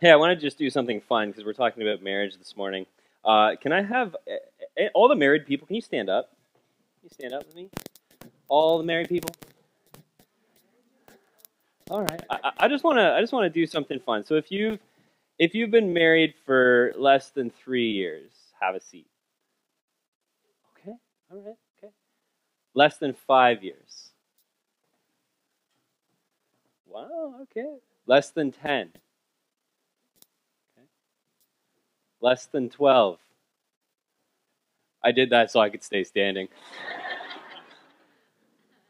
Hey, I want to just do something fun because we're talking about marriage this morning. Can I have all the married people? Can you stand up? Can you stand up with me? All the married people. All right. I just want to do something fun. So if you've been married for less than 3 years, have a seat. Okay. All right. Okay. Less than 5 years. Wow. Okay. Less than 10. Less than 12. I did that so I could stay standing.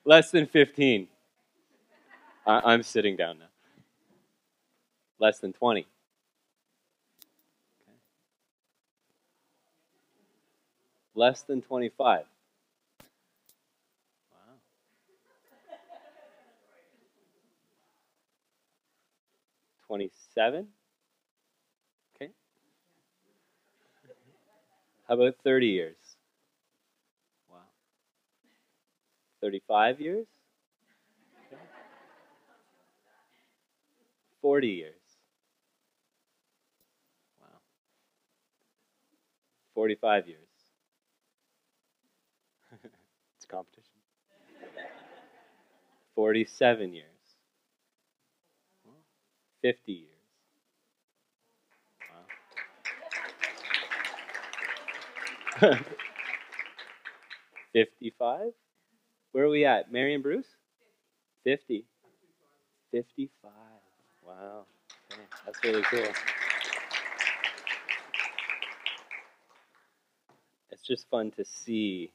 Less than 15. I'm sitting down now. Less than 20. Okay. Less than 25. Wow. $27. How about 30 years? Wow. 35 years? Okay. 40 years? Wow. 45 years? It's a competition. 47 years? 50 years? 55? Where are we at? Mary and Bruce? 50. 55. Wow. Okay. That's really cool. It's just fun to see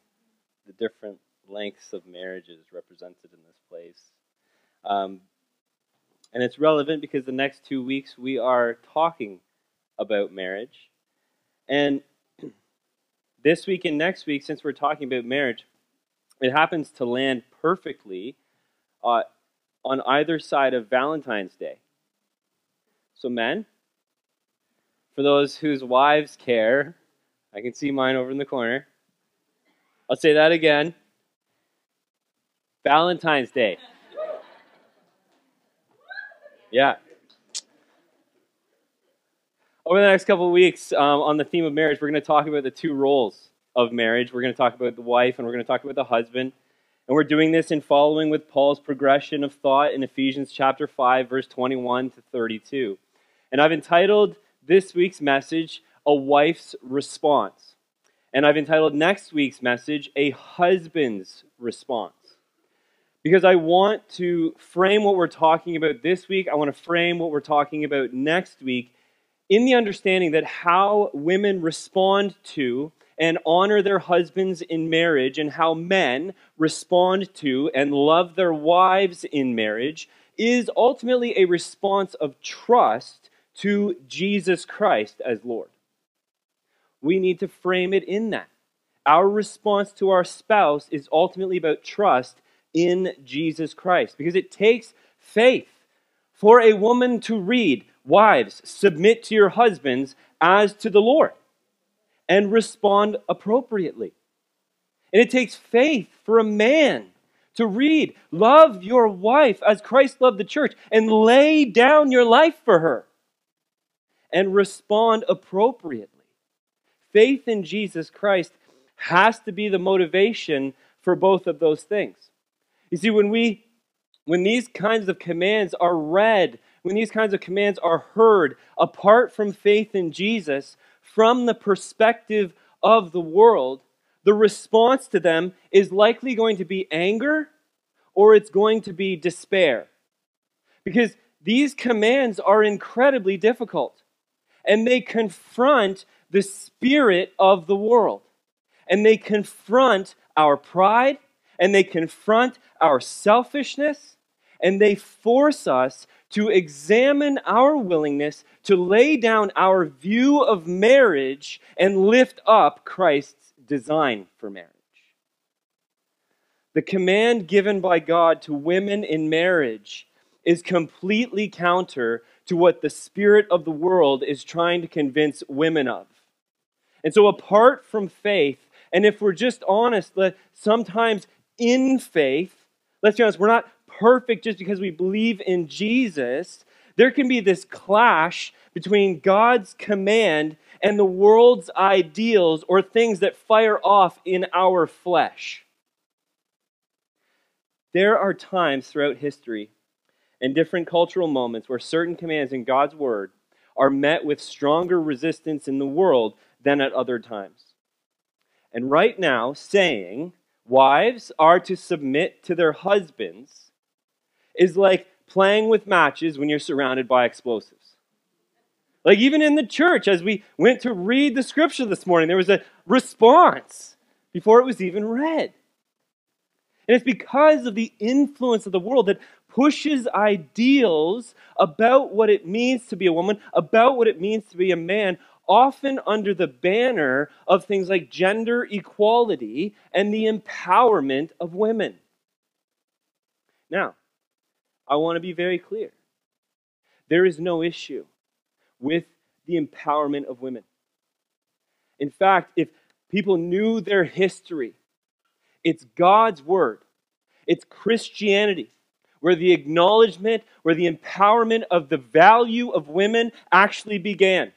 the different lengths of marriages represented in this place. And it's relevant because the next 2 weeks we are talking about marriage. And this week and next week, since we're talking about marriage, it happens to land perfectly on either side of Valentine's Day. So men, for those whose wives care, I can see mine over in the corner. I'll say that again. Valentine's Day. Yeah. Over the next couple of weeks, on the theme of marriage, we're going to talk about the two roles of marriage. We're going to talk about the wife, and we're going to talk about the husband. And we're doing this in following with Paul's progression of thought in Ephesians chapter 5, verse 21 to 32. And I've entitled this week's message, A Wife's Response. And I've entitled next week's message, A Husband's Response. Because I want to frame what we're talking about this week. I want to frame what we're talking about next week in the understanding that how women respond to and honor their husbands in marriage and how men respond to and love their wives in marriage is ultimately a response of trust to Jesus Christ as Lord. We need to frame it in that. Our response to our spouse is ultimately about trust in Jesus Christ because it takes faith for a woman to read, "Wives, submit to your husbands as to the Lord," and respond appropriately. And it takes faith for a man to read, "Love your wife as Christ loved the church and lay down your life for her," and respond appropriately. Faith in Jesus Christ has to be the motivation for both of those things. You see, when these kinds of commands are read, when these kinds of commands are heard, apart from faith in Jesus, from the perspective of the world, the response to them is likely going to be anger or it's going to be despair. Because these commands are incredibly difficult and they confront the spirit of the world and they confront our pride and they confront our selfishness and they force us to examine our willingness to lay down our view of marriage and lift up Christ's design for marriage. The command given by God to women in marriage is completely counter to what the spirit of the world is trying to convince women of. And so apart from faith, and if we're just honest, sometimes in faith, let's be honest, we're not perfect just because we believe in Jesus, there can be this clash between God's command and the world's ideals or things that fire off in our flesh. There are times throughout history and different cultural moments where certain commands in God's word are met with stronger resistance in the world than at other times. And right now, saying wives are to submit to their husbands is like playing with matches when you're surrounded by explosives. Like even in the church, as we went to read the scripture this morning, there was a response before it was even read. And it's because of the influence of the world that pushes ideals about what it means to be a woman, about what it means to be a man, often under the banner of things like gender equality and the empowerment of women. Now, I want to be very clear. There is no issue with the empowerment of women. In fact, if people knew their history, it's God's word, it's Christianity, where the acknowledgement, where the empowerment of the value of women actually began.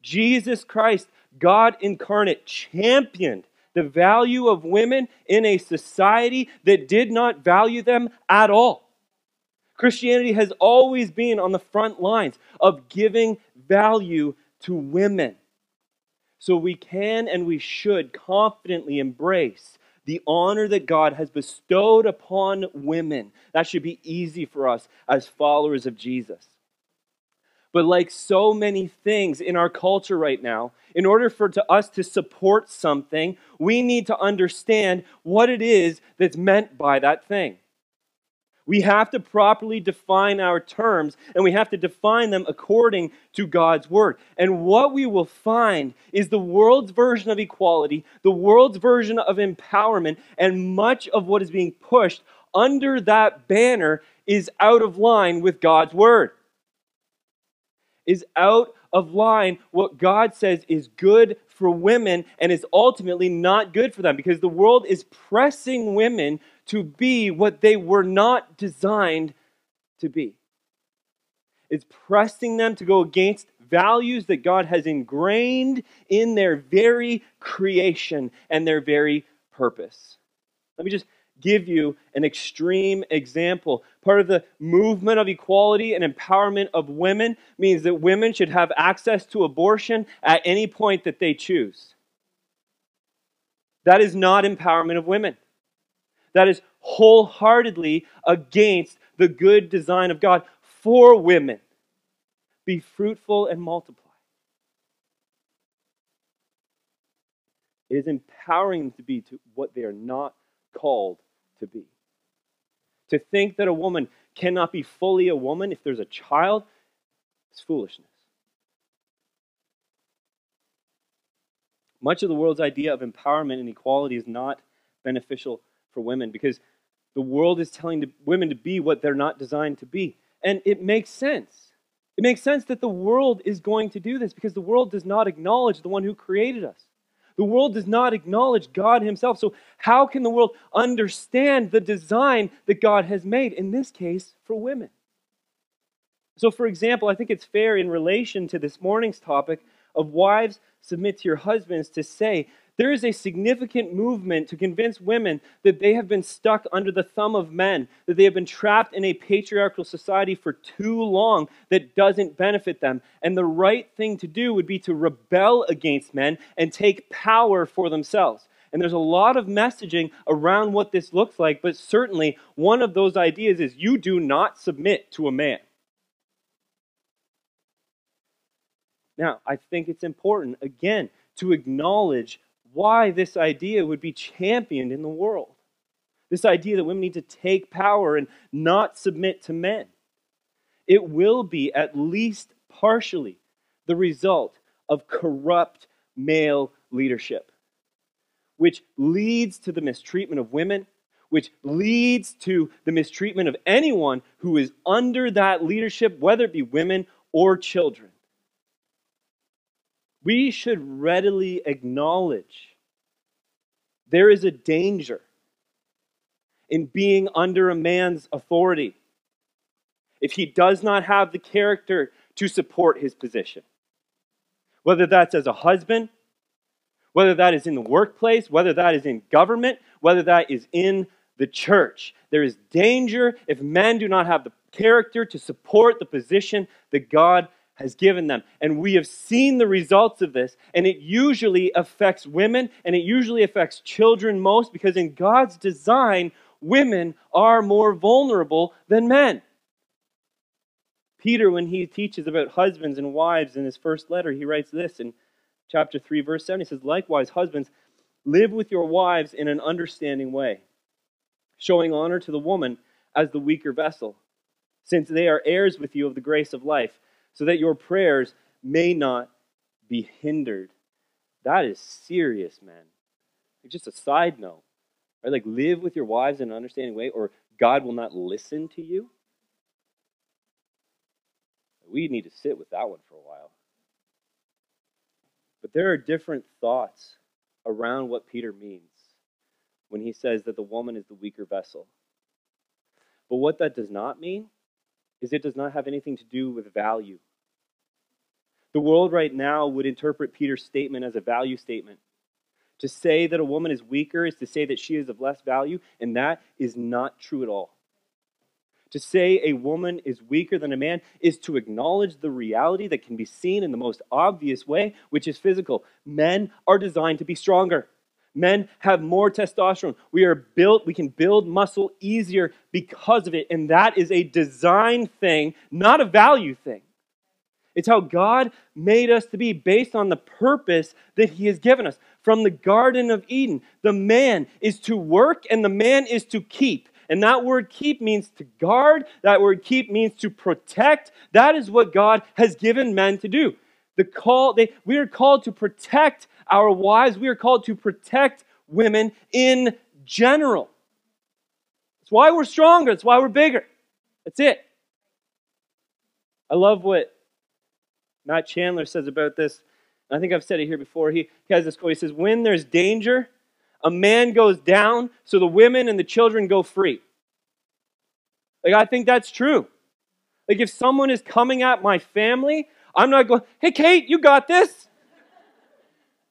Jesus Christ, God incarnate, championed the value of women in a society that did not value them at all. Christianity has always been on the front lines of giving value to women. So we can and we should confidently embrace the honor that God has bestowed upon women. That should be easy for us as followers of Jesus. But like so many things in our culture right now, in order for us to support something, we need to understand what it is that's meant by that thing. We have to properly define our terms, and we have to define them according to God's word. And what we will find is the world's version of equality, the world's version of empowerment, and much of what is being pushed under that banner is out of line with God's word. Is out of line what God says is good for women and is ultimately not good for them, because the world is pressing women to be what they were not designed to be. It's pressing them to go against values that God has ingrained in their very creation and their very purpose. Let me just give you an extreme example. Part of the movement of equality and empowerment of women means that women should have access to abortion at any point that they choose. That is not empowerment of women. That is wholeheartedly against the good design of God for women. Be fruitful and multiply. It is empowering them to be to what they are not called to be. To think that a woman cannot be fully a woman if there's a child is foolishness. Much of the world's idea of empowerment and equality is not beneficial for women, because the world is telling women to be what they're not designed to be. And it makes sense. It makes sense that the world is going to do this, because the world does not acknowledge the one who created us. The world does not acknowledge God himself. So how can the world understand the design that God has made, in this case, for women? So, for example, I think it's fair in relation to this morning's topic of wives submit to your husbands to say there is a significant movement to convince women that they have been stuck under the thumb of men, that they have been trapped in a patriarchal society for too long that doesn't benefit them. And the right thing to do would be to rebel against men and take power for themselves. And there's a lot of messaging around what this looks like, but certainly one of those ideas is you do not submit to a man. Now, I think it's important, again, to acknowledge why this idea would be championed in the world. This idea that women need to take power and not submit to men. It will be, at least partially, the result of corrupt male leadership, which leads to the mistreatment of women, which leads to the mistreatment of anyone who is under that leadership, whether it be women or children. We should readily acknowledge there is a danger in being under a man's authority. if he does not have the character to support his position. Whether that's as a husband, whether that is in the workplace, whether that is in government, whether that is in the church. There is danger if men do not have the character to support the position that God has given them. And we have seen the results of this, and it usually affects women, and it usually affects children most, because in God's design, women are more vulnerable than men. Peter, when he teaches about husbands and wives in his first letter, he writes this in chapter 3, verse 7. He says, "Likewise, husbands, live with your wives in an understanding way, showing honor to the woman as the weaker vessel, since they are heirs with you of the grace of life, so that your prayers may not be hindered." That is serious, man. Just a side note. Right? Like, live with your wives in an understanding way, or God will not listen to you. We need to sit with that one for a while. But there are different thoughts around what Peter means when he says that the woman is the weaker vessel. But what that does not mean is it does not have anything to do with value. The world right now would interpret Peter's statement as a value statement. To say that a woman is weaker is to say that she is of less value, and that is not true at all. To say a woman is weaker than a man is to acknowledge the reality that can be seen in the most obvious way, which is physical. Men are designed to be stronger. Men have more testosterone. We can build muscle easier because of it. And that is a design thing, not a value thing. It's how God made us to be based on the purpose that he has given us. From the Garden of Eden, the man is to work and the man is to keep. And that word keep means to guard. That word keep means to protect. That is what God has given men to do. We are called to protect our wives. We are called to protect women in general. That's why we're stronger. That's why we're bigger. That's it. I love what Matt Chandler says about this. I think I've said it here before. He has this quote. He says, "When there's danger, a man goes down so the women and the children go free." Like, I think that's true. Like, if someone is coming at my family, I'm not going, "Hey, Kate, you got this."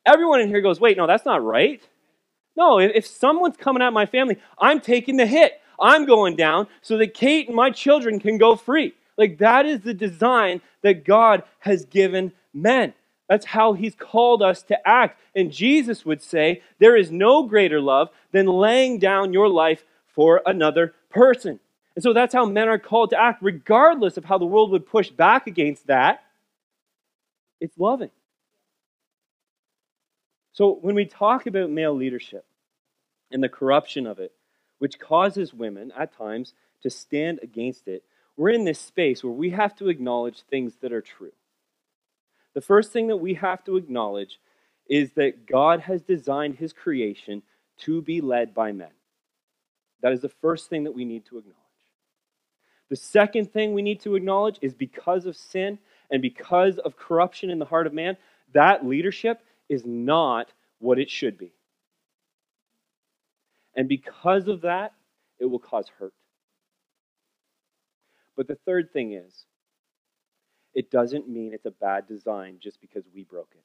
Everyone in here goes, "Wait, no, that's not right." No, if someone's coming at my family, I'm taking the hit. I'm going down so that Kate and my children can go free. Like, that is the design that God has given men. That's how he's called us to act. And Jesus would say, there is no greater love than laying down your life for another person. And so that's how men are called to act, regardless of how the world would push back against that. It's loving. So when we talk about male leadership and the corruption of it, which causes women at times to stand against it, we're in this space where we have to acknowledge things that are true. The first thing that we have to acknowledge is that God has designed his creation to be led by men. That is the first thing that we need to acknowledge. The second thing we need to acknowledge is because of sin and because of corruption in the heart of man, that leadership is not what it should be. And because of that, it will cause hurt. But the third thing is, it doesn't mean it's a bad design just because we broke it.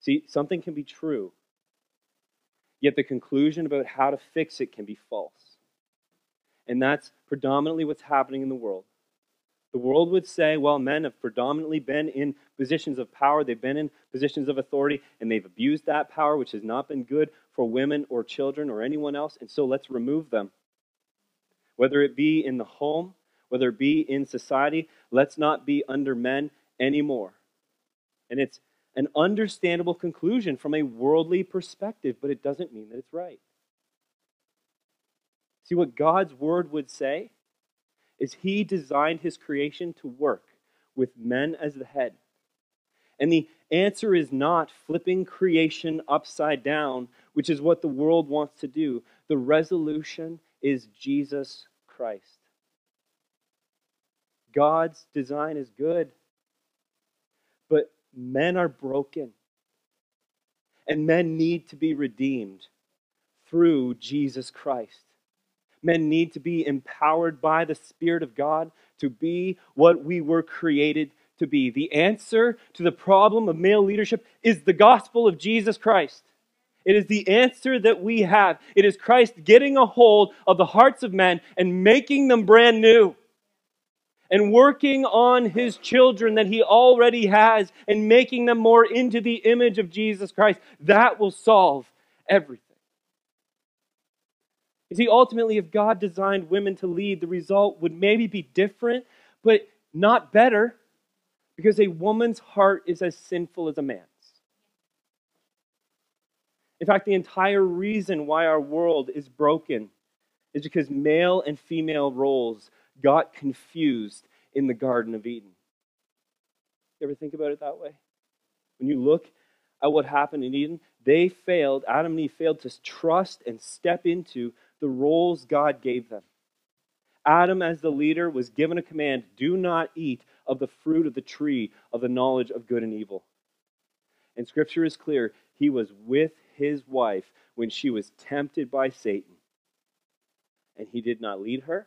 See, something can be true, yet the conclusion about how to fix it can be false. And that's predominantly what's happening in the world. The world would say, well, men have predominantly been in positions of power, they've been in positions of authority, and they've abused that power, which has not been good for women or children or anyone else, and so let's remove them. Whether it be in the home, whether it be in society, let's not be under men anymore. And it's an understandable conclusion from a worldly perspective, but it doesn't mean that it's right. See, what God's word would say is he designed his creation to work with men as the head. And the answer is not flipping creation upside down, which is what the world wants to do. The resolution is Jesus Christ. God's design is good, but men are broken, and men need to be redeemed through Jesus Christ. Men need to be empowered by the Spirit of God to be what we were created to be. The answer to the problem of male leadership is the gospel of Jesus Christ. It is the answer that we have. It is Christ getting a hold of the hearts of men and making them brand new. And working on his children that he already has and making them more into the image of Jesus Christ. That will solve everything. You see, ultimately, if God designed women to lead, the result would maybe be different, but not better, because a woman's heart is as sinful as a man's. In fact, the entire reason why our world is broken is because male and female roles got confused in the Garden of Eden. You ever think about it that way? When you look at what happened in Eden, they failed, Adam and Eve failed to trust and step into the roles God gave them. Adam, as the leader, was given a command, do not eat of the fruit of the tree of the knowledge of good and evil. And Scripture is clear, he was with his wife when she was tempted by Satan. And he did not lead her.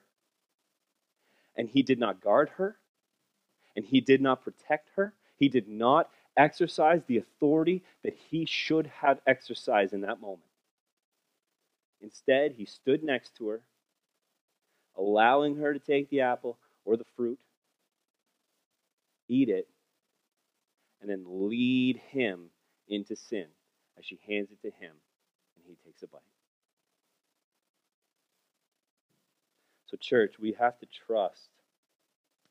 And he did not guard her, and he did not protect her. He did not exercise the authority that he should have exercised in that moment. Instead, he stood next to her, allowing her to take the apple or the fruit, eat it, and then lead him into sin as she hands it to him, and he takes a bite. So church, we have to trust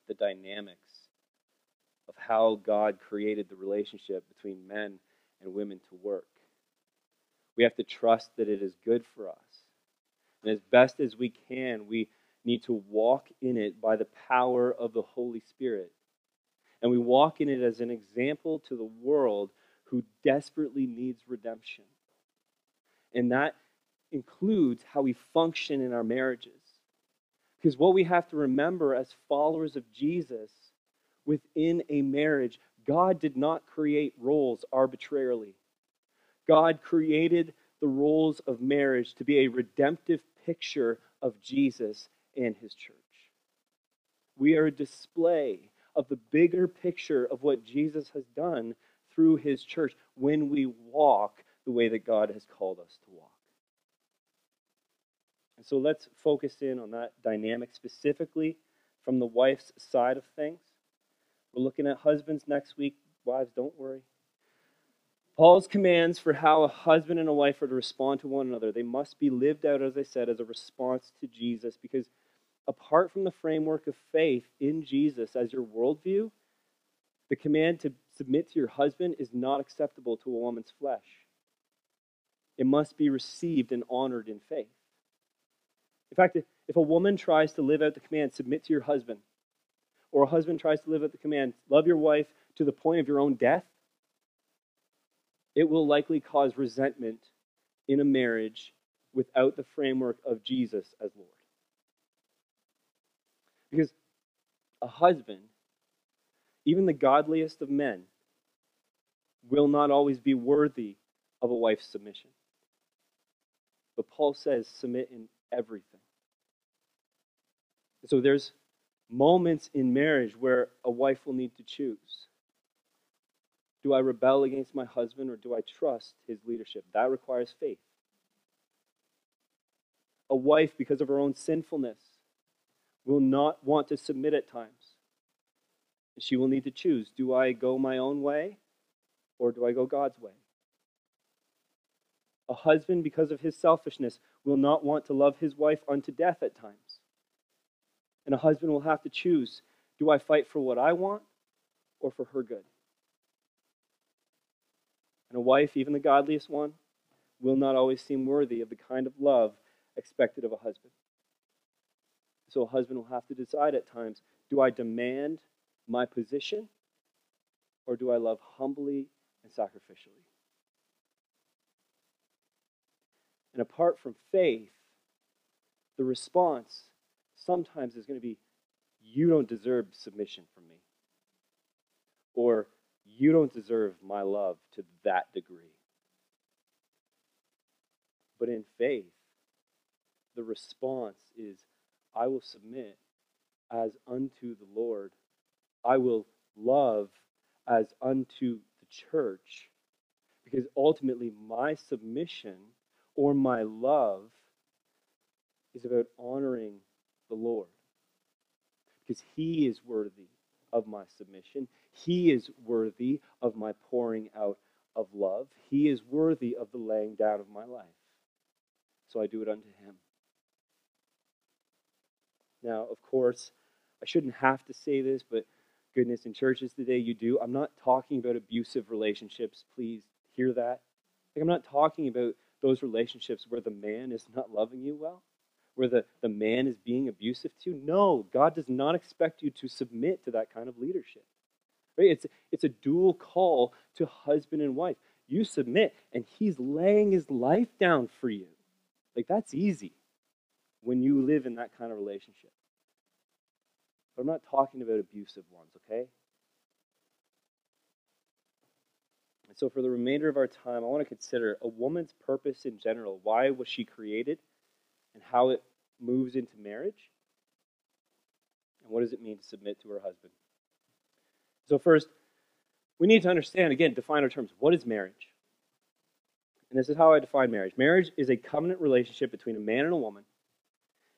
the dynamics of how God created the relationship between men and women to work. We have to trust that it is good for us. And as best as we can, we need to walk in it by the power of the Holy Spirit. And we walk in it as an example to the world who desperately needs redemption. And that includes how we function in our marriages. Because what we have to remember as followers of Jesus, within a marriage, God did not create roles arbitrarily. God created the roles of marriage to be a redemptive picture of Jesus and his church. We are a display of the bigger picture of what Jesus has done through his church when we walk the way that God has called us to walk. And so let's focus in on that dynamic specifically from the wife's side of things. We're looking at husbands next week. Wives, don't worry. Paul's commands for how a husband and a wife are to respond to one another. They must be lived out, as I said, as a response to Jesus. Because apart from the framework of faith in Jesus as your worldview, the command to submit to your husband is not acceptable to a woman's flesh. It must be received and honored in faith. In fact, if a woman tries to live out the command, submit to your husband, or a husband tries to live out the command, love your wife to the point of your own death, it will likely cause resentment in a marriage without the framework of Jesus as Lord. Because a husband, even the godliest of men, will not always be worthy of a wife's submission. But Paul says, submit in everything. So there's moments in marriage where a wife will need to choose. Do I rebel against my husband or do I trust his leadership? That requires faith. A wife, because of her own sinfulness, will not want to submit at times. She will need to choose. Do I go my own way or do I go God's way? A husband, because of his selfishness, will not want to love his wife unto death at times. And a husband will have to choose, do I fight for what I want or for her good? And a wife, even the godliest one, will not always seem worthy of the kind of love expected of a husband. So a husband will have to decide at times, do I demand my position or do I love humbly and sacrificially? And apart from faith, the response sometimes is going to be, you don't deserve submission from me. Or, you don't deserve my love to that degree. But in faith, the response is, I will submit as unto the Lord. I will love as unto the church. Because ultimately, my submission or my love is about honoring the Lord. Because He is worthy of my submission. He is worthy of my pouring out of love. He is worthy of the laying down of my life. So I do it unto Him. Now, of course, I shouldn't have to say this, but goodness, in churches today you do. I'm not talking about abusive relationships. Please hear that. Like, I'm not talking about those relationships where the man is not loving you well, where the man is being abusive to you. No, God does not expect you to submit to that kind of leadership. Right? It's a dual call to husband and wife. You submit, and He's laying His life down for you. Like, that's easy when you live in that kind of relationship. But I'm not talking about abusive ones, okay? And so for the remainder of our time, I want to consider a woman's purpose in general. Why was she created? And how it moves into marriage? And what does it mean to submit to her husband? So first, we need to understand, again, define our terms. What is marriage? And this is how I define marriage. Marriage is a covenant relationship between a man and a woman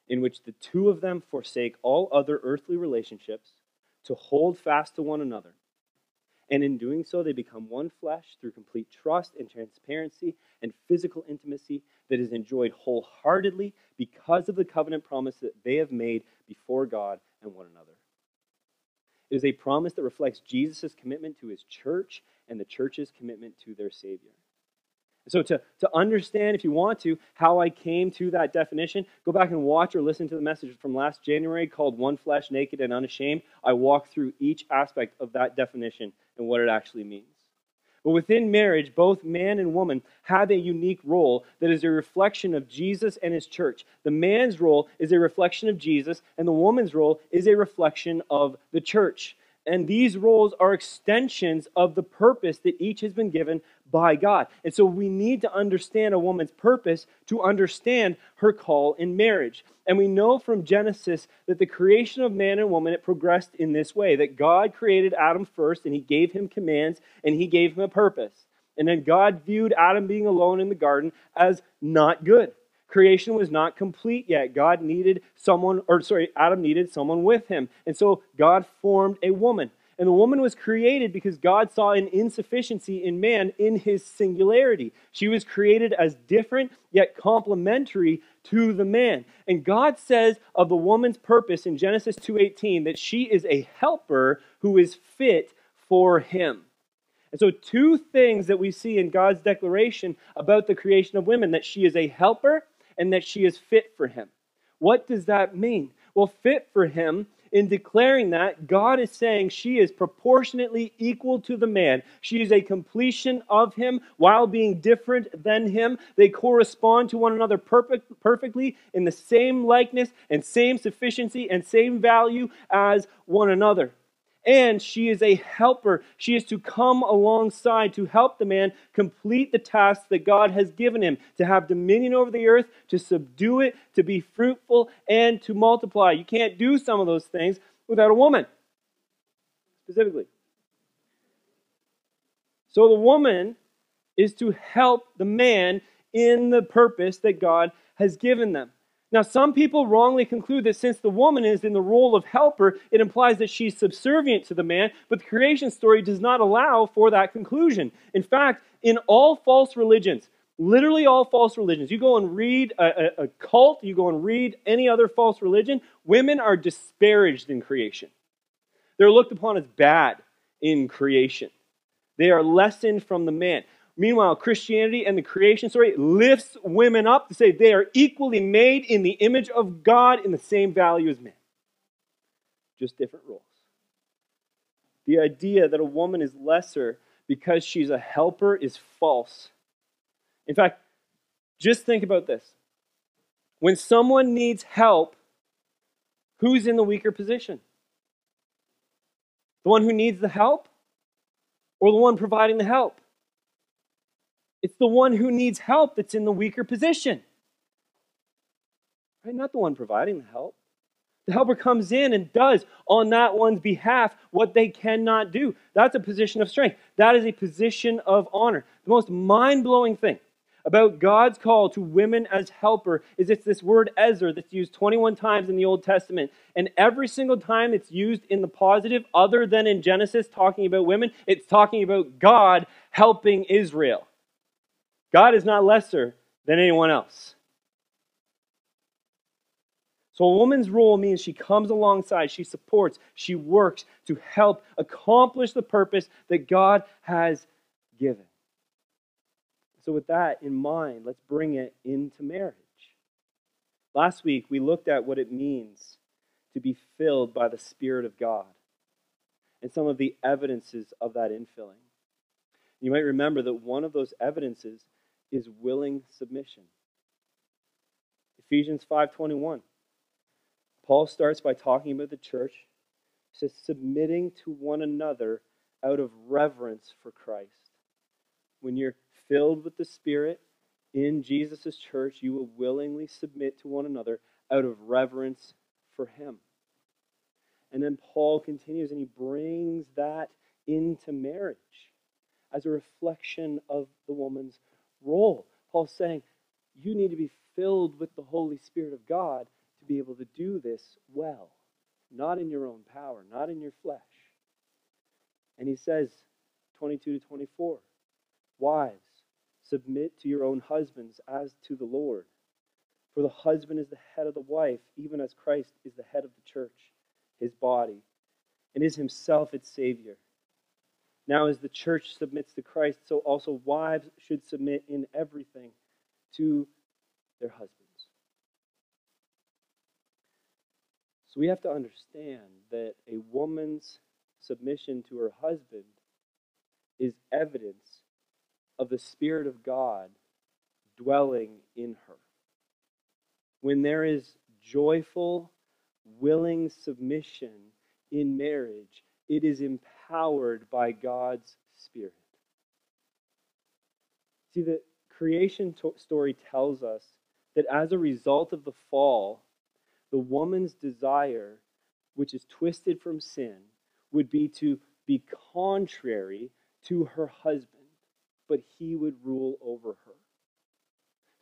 in which the two of them forsake all other earthly relationships to hold fast to one another. And in doing so, they become one flesh through complete trust and transparency and physical intimacy that is enjoyed wholeheartedly because of the covenant promise that they have made before God and one another. It is a promise that reflects Jesus' commitment to His church and the church's commitment to their Savior. So to understand, if you want to, how I came to that definition, go back and watch or listen to the message from last January called One Flesh, Naked and Unashamed. I walk through each aspect of that definition and what it actually means. But within marriage, both man and woman have a unique role that is a reflection of Jesus and His church. The man's role is a reflection of Jesus, and the woman's role is a reflection of the church. And these roles are extensions of the purpose that each has been given by God. And so we need to understand a woman's purpose to understand her call in marriage. And we know from Genesis that the creation of man and woman, it progressed in this way, that God created Adam first, and He gave him commands, and He gave him a purpose. And then God viewed Adam being alone in the garden as not good. Creation was not complete yet. Adam needed someone with him. And so God formed a woman. And the woman was created because God saw an insufficiency in man in his singularity. She was created as different yet complementary to the man. And God says of the woman's purpose in Genesis 2:18 that she is a helper who is fit for Him. And so two things that we see in God's declaration about the creation of women, that she is a helper and that she is fit for Him. What does that mean? Well, fit for Him, in declaring that, God is saying she is proportionately equal to the man. She is a completion of him while being different than him. They correspond to one another perfectly in the same likeness and same sufficiency and same value as one another. And she is a helper. She is to come alongside to help the man complete the tasks that God has given him, to have dominion over the earth, to subdue it, to be fruitful, and to multiply. You can't do some of those things without a woman, specifically. So the woman is to help the man in the purpose that God has given them. Now, some people wrongly conclude that since the woman is in the role of helper, it implies that she's subservient to the man, but the creation story does not allow for that conclusion. In fact, in all false religions, literally all false religions, you go and read a cult, you go and read any other false religion, women are disparaged in creation. They're looked upon as bad in creation. They are lessened from the man. Meanwhile, Christianity and the creation story lifts women up to say they are equally made in the image of God in the same value as men. Just different roles. The idea that a woman is lesser because she's a helper is false. In fact, just think about this. When someone needs help, who's in the weaker position? The one who needs the help or the one providing the help? It's the one who needs help that's in the weaker position. right? Not the one providing the help. The helper comes in and does on that one's behalf what they cannot do. That's a position of strength. That is a position of honor. The most mind-blowing thing about God's call to women as helper is it's this word Ezer that's used 21 times in the Old Testament. And every single time it's used in the positive, other than in Genesis talking about women, it's talking about God helping Israel. God is not lesser than anyone else. So a woman's role means she comes alongside, she supports, she works to help accomplish the purpose that God has given. So with that in mind, let's bring it into marriage. Last week, we looked at what it means to be filled by the Spirit of God and some of the evidences of that infilling. You might remember that one of those evidences is willing submission. Ephesians 5:21. Paul starts by talking about the church. He says, submitting to one another out of reverence for Christ. When you're filled with the Spirit in Jesus' church, you will willingly submit to one another out of reverence for Him. And then Paul continues and he brings that into marriage as a reflection of the woman's role. Paul's saying, you need to be filled with the Holy Spirit of God to be able to do this well, not in your own power, not in your flesh. And he says, 22 to 24, wives, submit to your own husbands as to the Lord. For the husband is the head of the wife, even as Christ is the head of the church, His body, and is Himself its Savior. Now as the church submits to Christ, so also wives should submit in everything to their husbands. So we have to understand that a woman's submission to her husband is evidence of the Spirit of God dwelling in her. When there is joyful, willing submission in marriage, it is empowered by God's Spirit. See, the creation story tells us that as a result of the fall, the woman's desire, which is twisted from sin, would be to be contrary to her husband, but he would rule over her.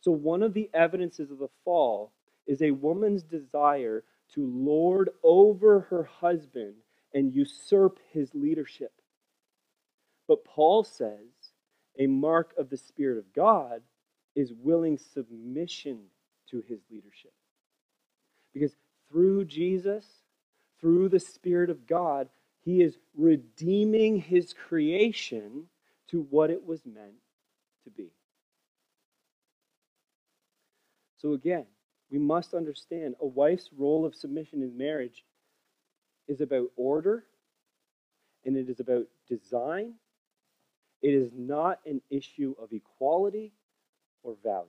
So one of the evidences of the fall is a woman's desire to lord over her husband and usurp his leadership. But Paul says a mark of the Spirit of God is willing submission to his leadership. Because through Jesus, through the Spirit of God, He is redeeming His creation to what it was meant to be. So again, we must understand a wife's role of submission in marriage is about order, and it is about design. It is not an issue of equality or value.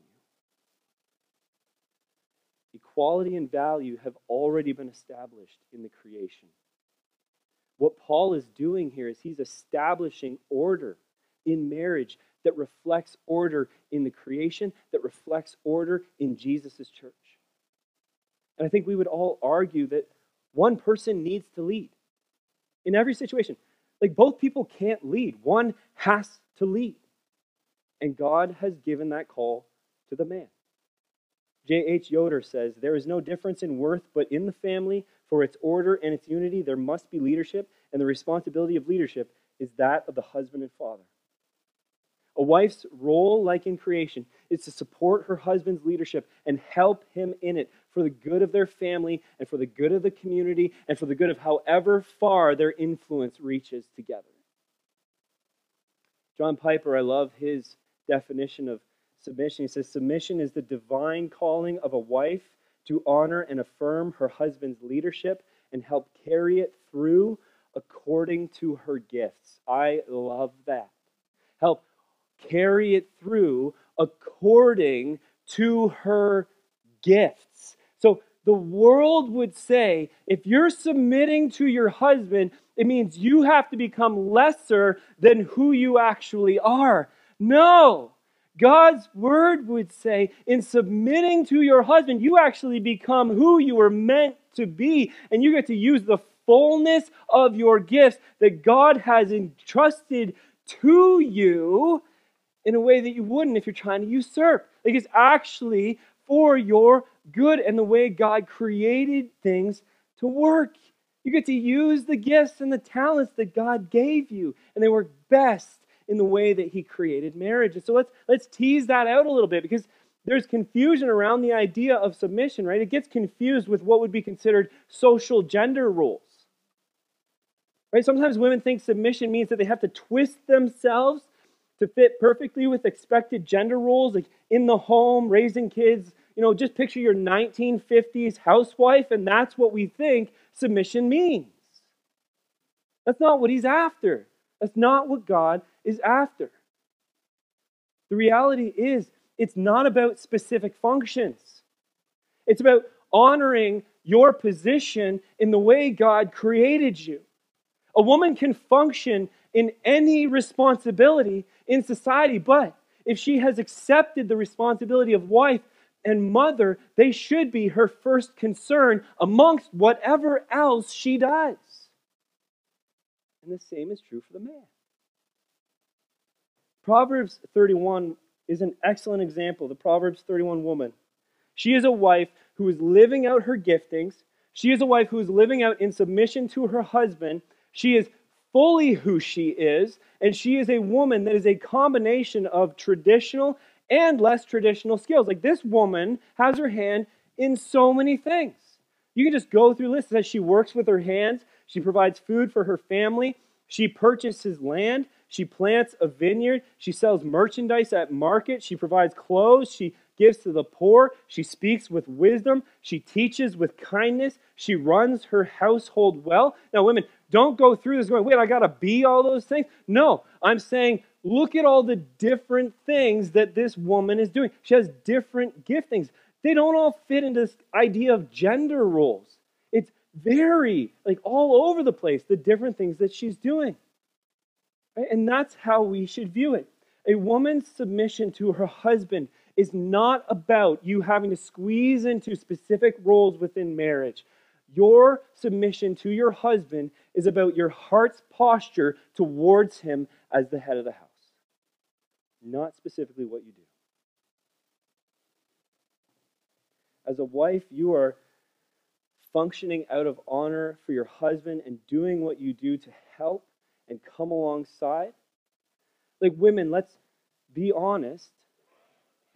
Equality and value have already been established in the creation. What Paul is doing here is he's establishing order in marriage that reflects order in the creation, that reflects order in Jesus' church. And I think we would all argue that one person needs to lead in every situation. Like, both people can't lead. One has to lead. And God has given that call to the man. J.H. Yoder says, there is no difference in worth, but in the family, for its order and its unity, there must be leadership, and the responsibility of leadership is that of the husband and father. A wife's role, like in creation, is to support her husband's leadership and help him in it for the good of their family and for the good of the community and for the good of however far their influence reaches together. John Piper, I love his definition of submission. He says, submission is the divine calling of a wife to honor and affirm her husband's leadership and help carry it through according to her gifts. I love that. Help carry it through according to her gifts. So the world would say, if you're submitting to your husband, it means you have to become lesser than who you actually are. No! God's word would say, in submitting to your husband, you actually become who you were meant to be, and you get to use the fullness of your gifts that God has entrusted to you in a way that you wouldn't if you're trying to usurp. Like, it's actually for your good and the way God created things to work. You get to use the gifts and the talents that God gave you, and they work best in the way that he created marriage. And so let's tease that out a little bit, because there's confusion around the idea of submission, right? It gets confused with what would be considered social gender roles. Right? Sometimes women think submission means that they have to twist themselves to fit perfectly with expected gender roles, like in the home, raising kids. You know, just picture your 1950s housewife, and that's what we think submission means. That's not what he's after. That's not what God is after. The reality is, it's not about specific functions. It's about honoring your position in the way God created you. A woman can function in any responsibility in society, but if she has accepted the responsibility of wife and mother, they should be her first concern amongst whatever else she does. And the same is true for the man. Proverbs 31 is an excellent example, the Proverbs 31 woman. She is a wife who is living out her giftings. She is a wife who is living out in submission to her husband. She is fully who she is, and she is a woman that is a combination of traditional and less traditional skills. Like, this woman has her hand in so many things. You can just go through lists. It says she works with her hands, she provides food for her family, she purchases land, she plants a vineyard, she sells merchandise at market, she provides clothes, she gives to the poor, she speaks with wisdom, she teaches with kindness, she runs her household well. Now, women, don't go through this going, wait, I got to be all those things. No, I'm saying, look at all the different things that this woman is doing. She has different giftings. They don't all fit into this idea of gender roles. It's very, all over the place, the different things that she's doing. Right? And that's how we should view it. A woman's submission to her husband is not about you having to squeeze into specific roles within marriage. Your submission to your husband is about your heart's posture towards him as the head of the house, not specifically what you do. As a wife, you are functioning out of honor for your husband and doing what you do to help and come alongside. Like, women, let's be honest.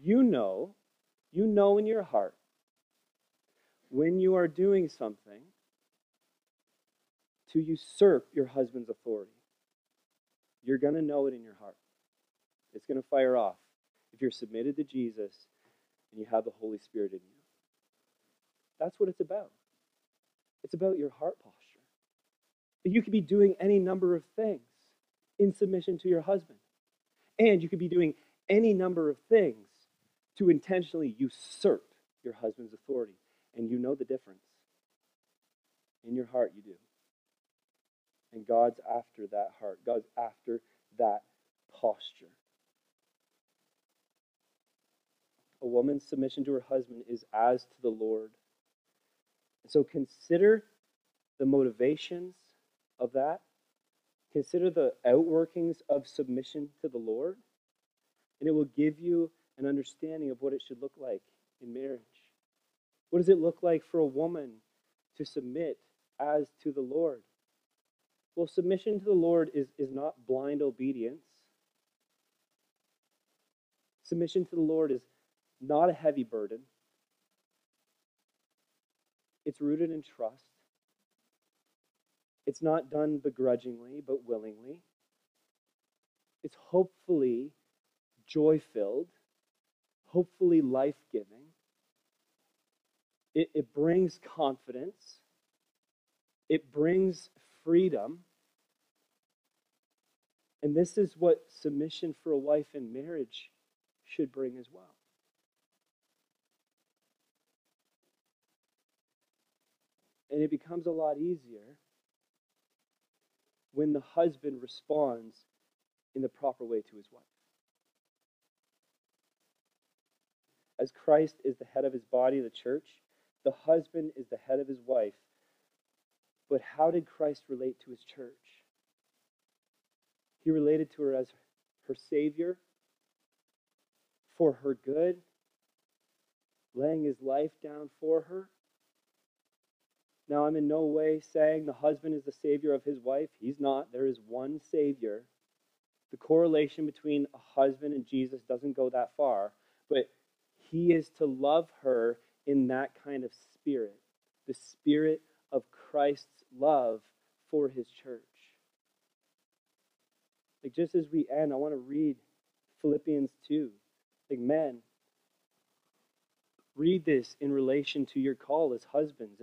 You know in your heart when you are doing something to usurp your husband's authority. You're going to know it in your heart. It's going to fire off if you're submitted to Jesus and you have the Holy Spirit in you. That's what it's about. It's about your heart posture. But you could be doing any number of things in submission to your husband. And you could be doing any number of things to intentionally usurp your husband's authority. And you know the difference. In your heart, you do. And God's after that heart. God's after that posture. A woman's submission to her husband is as to the Lord. And so consider the motivations of that. Consider the outworkings of submission to the Lord. And it will give you an understanding of what it should look like in marriage. What does it look like for a woman to submit as to the Lord? Well, submission to the Lord is not blind obedience. Submission to the Lord is not a heavy burden. It's rooted in trust. It's not done begrudgingly, but willingly. It's hopefully joy-filled, hopefully life-giving. It brings confidence. It brings freedom. And this is what submission for a wife in marriage should bring as well. And it becomes a lot easier when the husband responds in the proper way to his wife. As Christ is the head of his body, the church, the husband is the head of his wife. But how did Christ relate to his church? He related to her as her Savior, for her good, laying his life down for her. Now, I'm in no way saying the husband is the Savior of his wife. He's not. There is one Savior. The correlation between a husband and Jesus doesn't go that far, but he is to love her in that kind of spirit, the spirit of Christ's love for his church. Like, just as we end, I want to read Philippians 2. Like, men, read this in relation to your call as husbands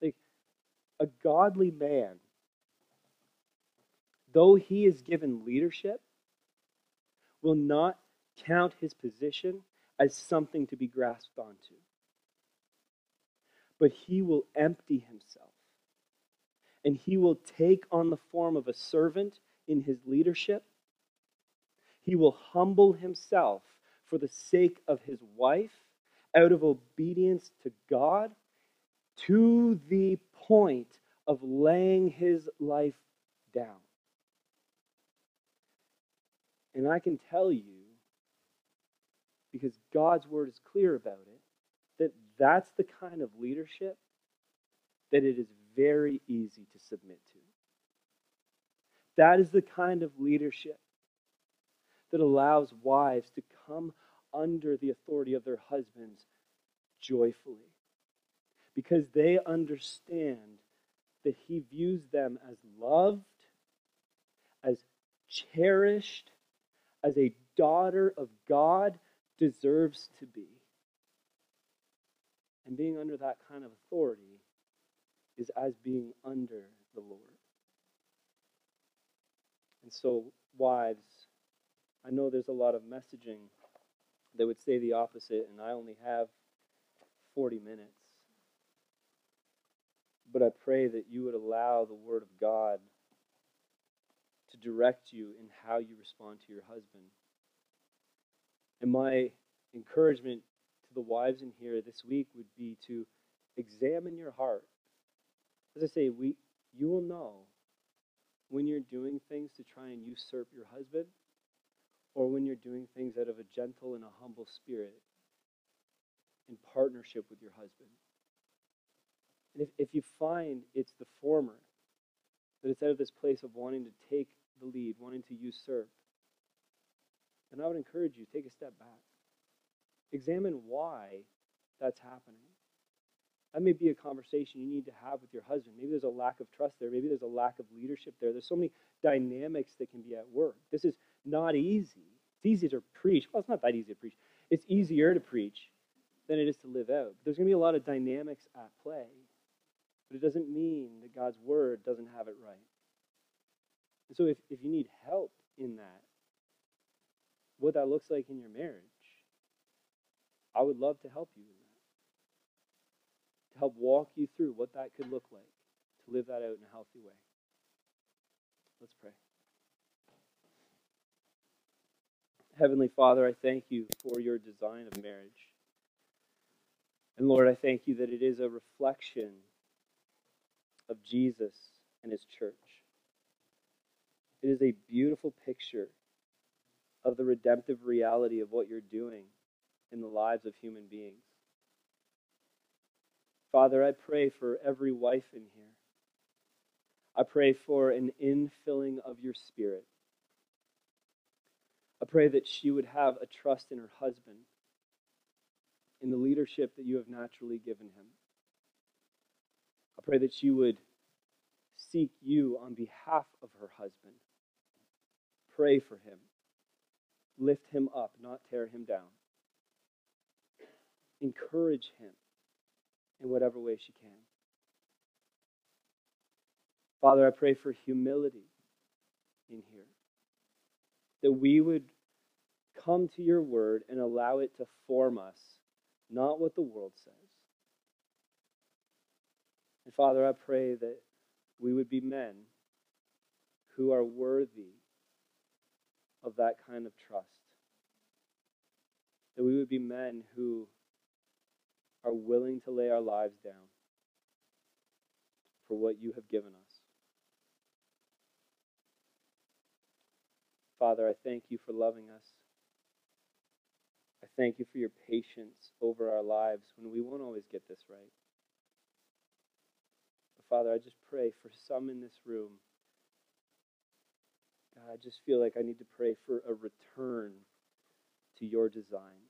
Like, a godly man, though he is given leadership, will not count his position as something to be grasped onto. But he will empty himself. And he will take on the form of a servant in his leadership. He will humble himself for the sake of his wife, out of obedience to God, to the point of laying his life down. And I can tell you, because God's word is clear about it, that that's the kind of leadership that it is very easy to submit to. That is the kind of leadership that allows wives to come under the authority of their husbands joyfully, because they understand that he views them as loved, as cherished, as a daughter of God deserves to be. And being under that kind of authority is as being under the Lord. And so, wives, I know there's a lot of messaging that would say the opposite, and I only have 40 minutes. But I pray that you would allow the Word of God to direct you in how you respond to your husband. And my encouragement to the wives in here this week would be to examine your heart. As I say, you will know when you're doing things to try and usurp your husband, or when you're doing things out of a gentle and a humble spirit in partnership with your husband. And if you find it's the former, that it's out of this place of wanting to take the lead, wanting to usurp, then I would encourage you, take a step back. Examine why that's happening. That may be a conversation you need to have with your husband. Maybe there's a lack of trust there. Maybe there's a lack of leadership there. There's so many dynamics that can be at work. This is not easy. It's easy to preach. Well, it's not that easy to preach. It's easier to preach than it is to live out. But there's going to be a lot of dynamics at play. But it doesn't mean that God's word doesn't have it right. And so if you need help in that, what that looks like in your marriage, I would love to help you in that. To help walk you through what that could look like, to live that out in a healthy way. Let's pray. Heavenly Father, I thank you for your design of marriage. And Lord, I thank you that it is a reflection of Jesus and his church. It is a beautiful picture of the redemptive reality of what you're doing in the lives of human beings. Father, I pray for every wife in here. I pray for an infilling of your Spirit. I pray that she would have a trust in her husband, in the leadership that you have naturally given him. I pray that she would seek you on behalf of her husband. Pray for him. Lift him up, not tear him down. encourage him in whatever way she can. Father, I pray for humility in here, that we would come to your word and allow it to form us, not what the world says. And Father, I pray that we would be men who are worthy of that kind of trust. That we would be men who are willing to lay our lives down for what you have given us. Father, I thank you for loving us. I thank you for your patience over our lives when we won't always get this right. But Father, I just pray for some in this room. God, I just feel like I need to pray for a return to your design.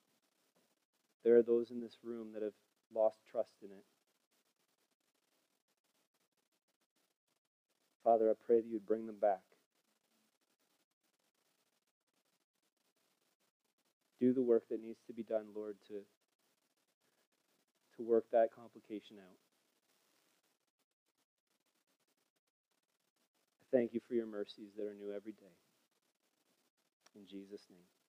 There are those in this room that have lost trust in it. Father, I pray that you'd bring them back. Do the work that needs to be done, Lord, to work that complication out. I thank you for your mercies that are new every day. In Jesus' name.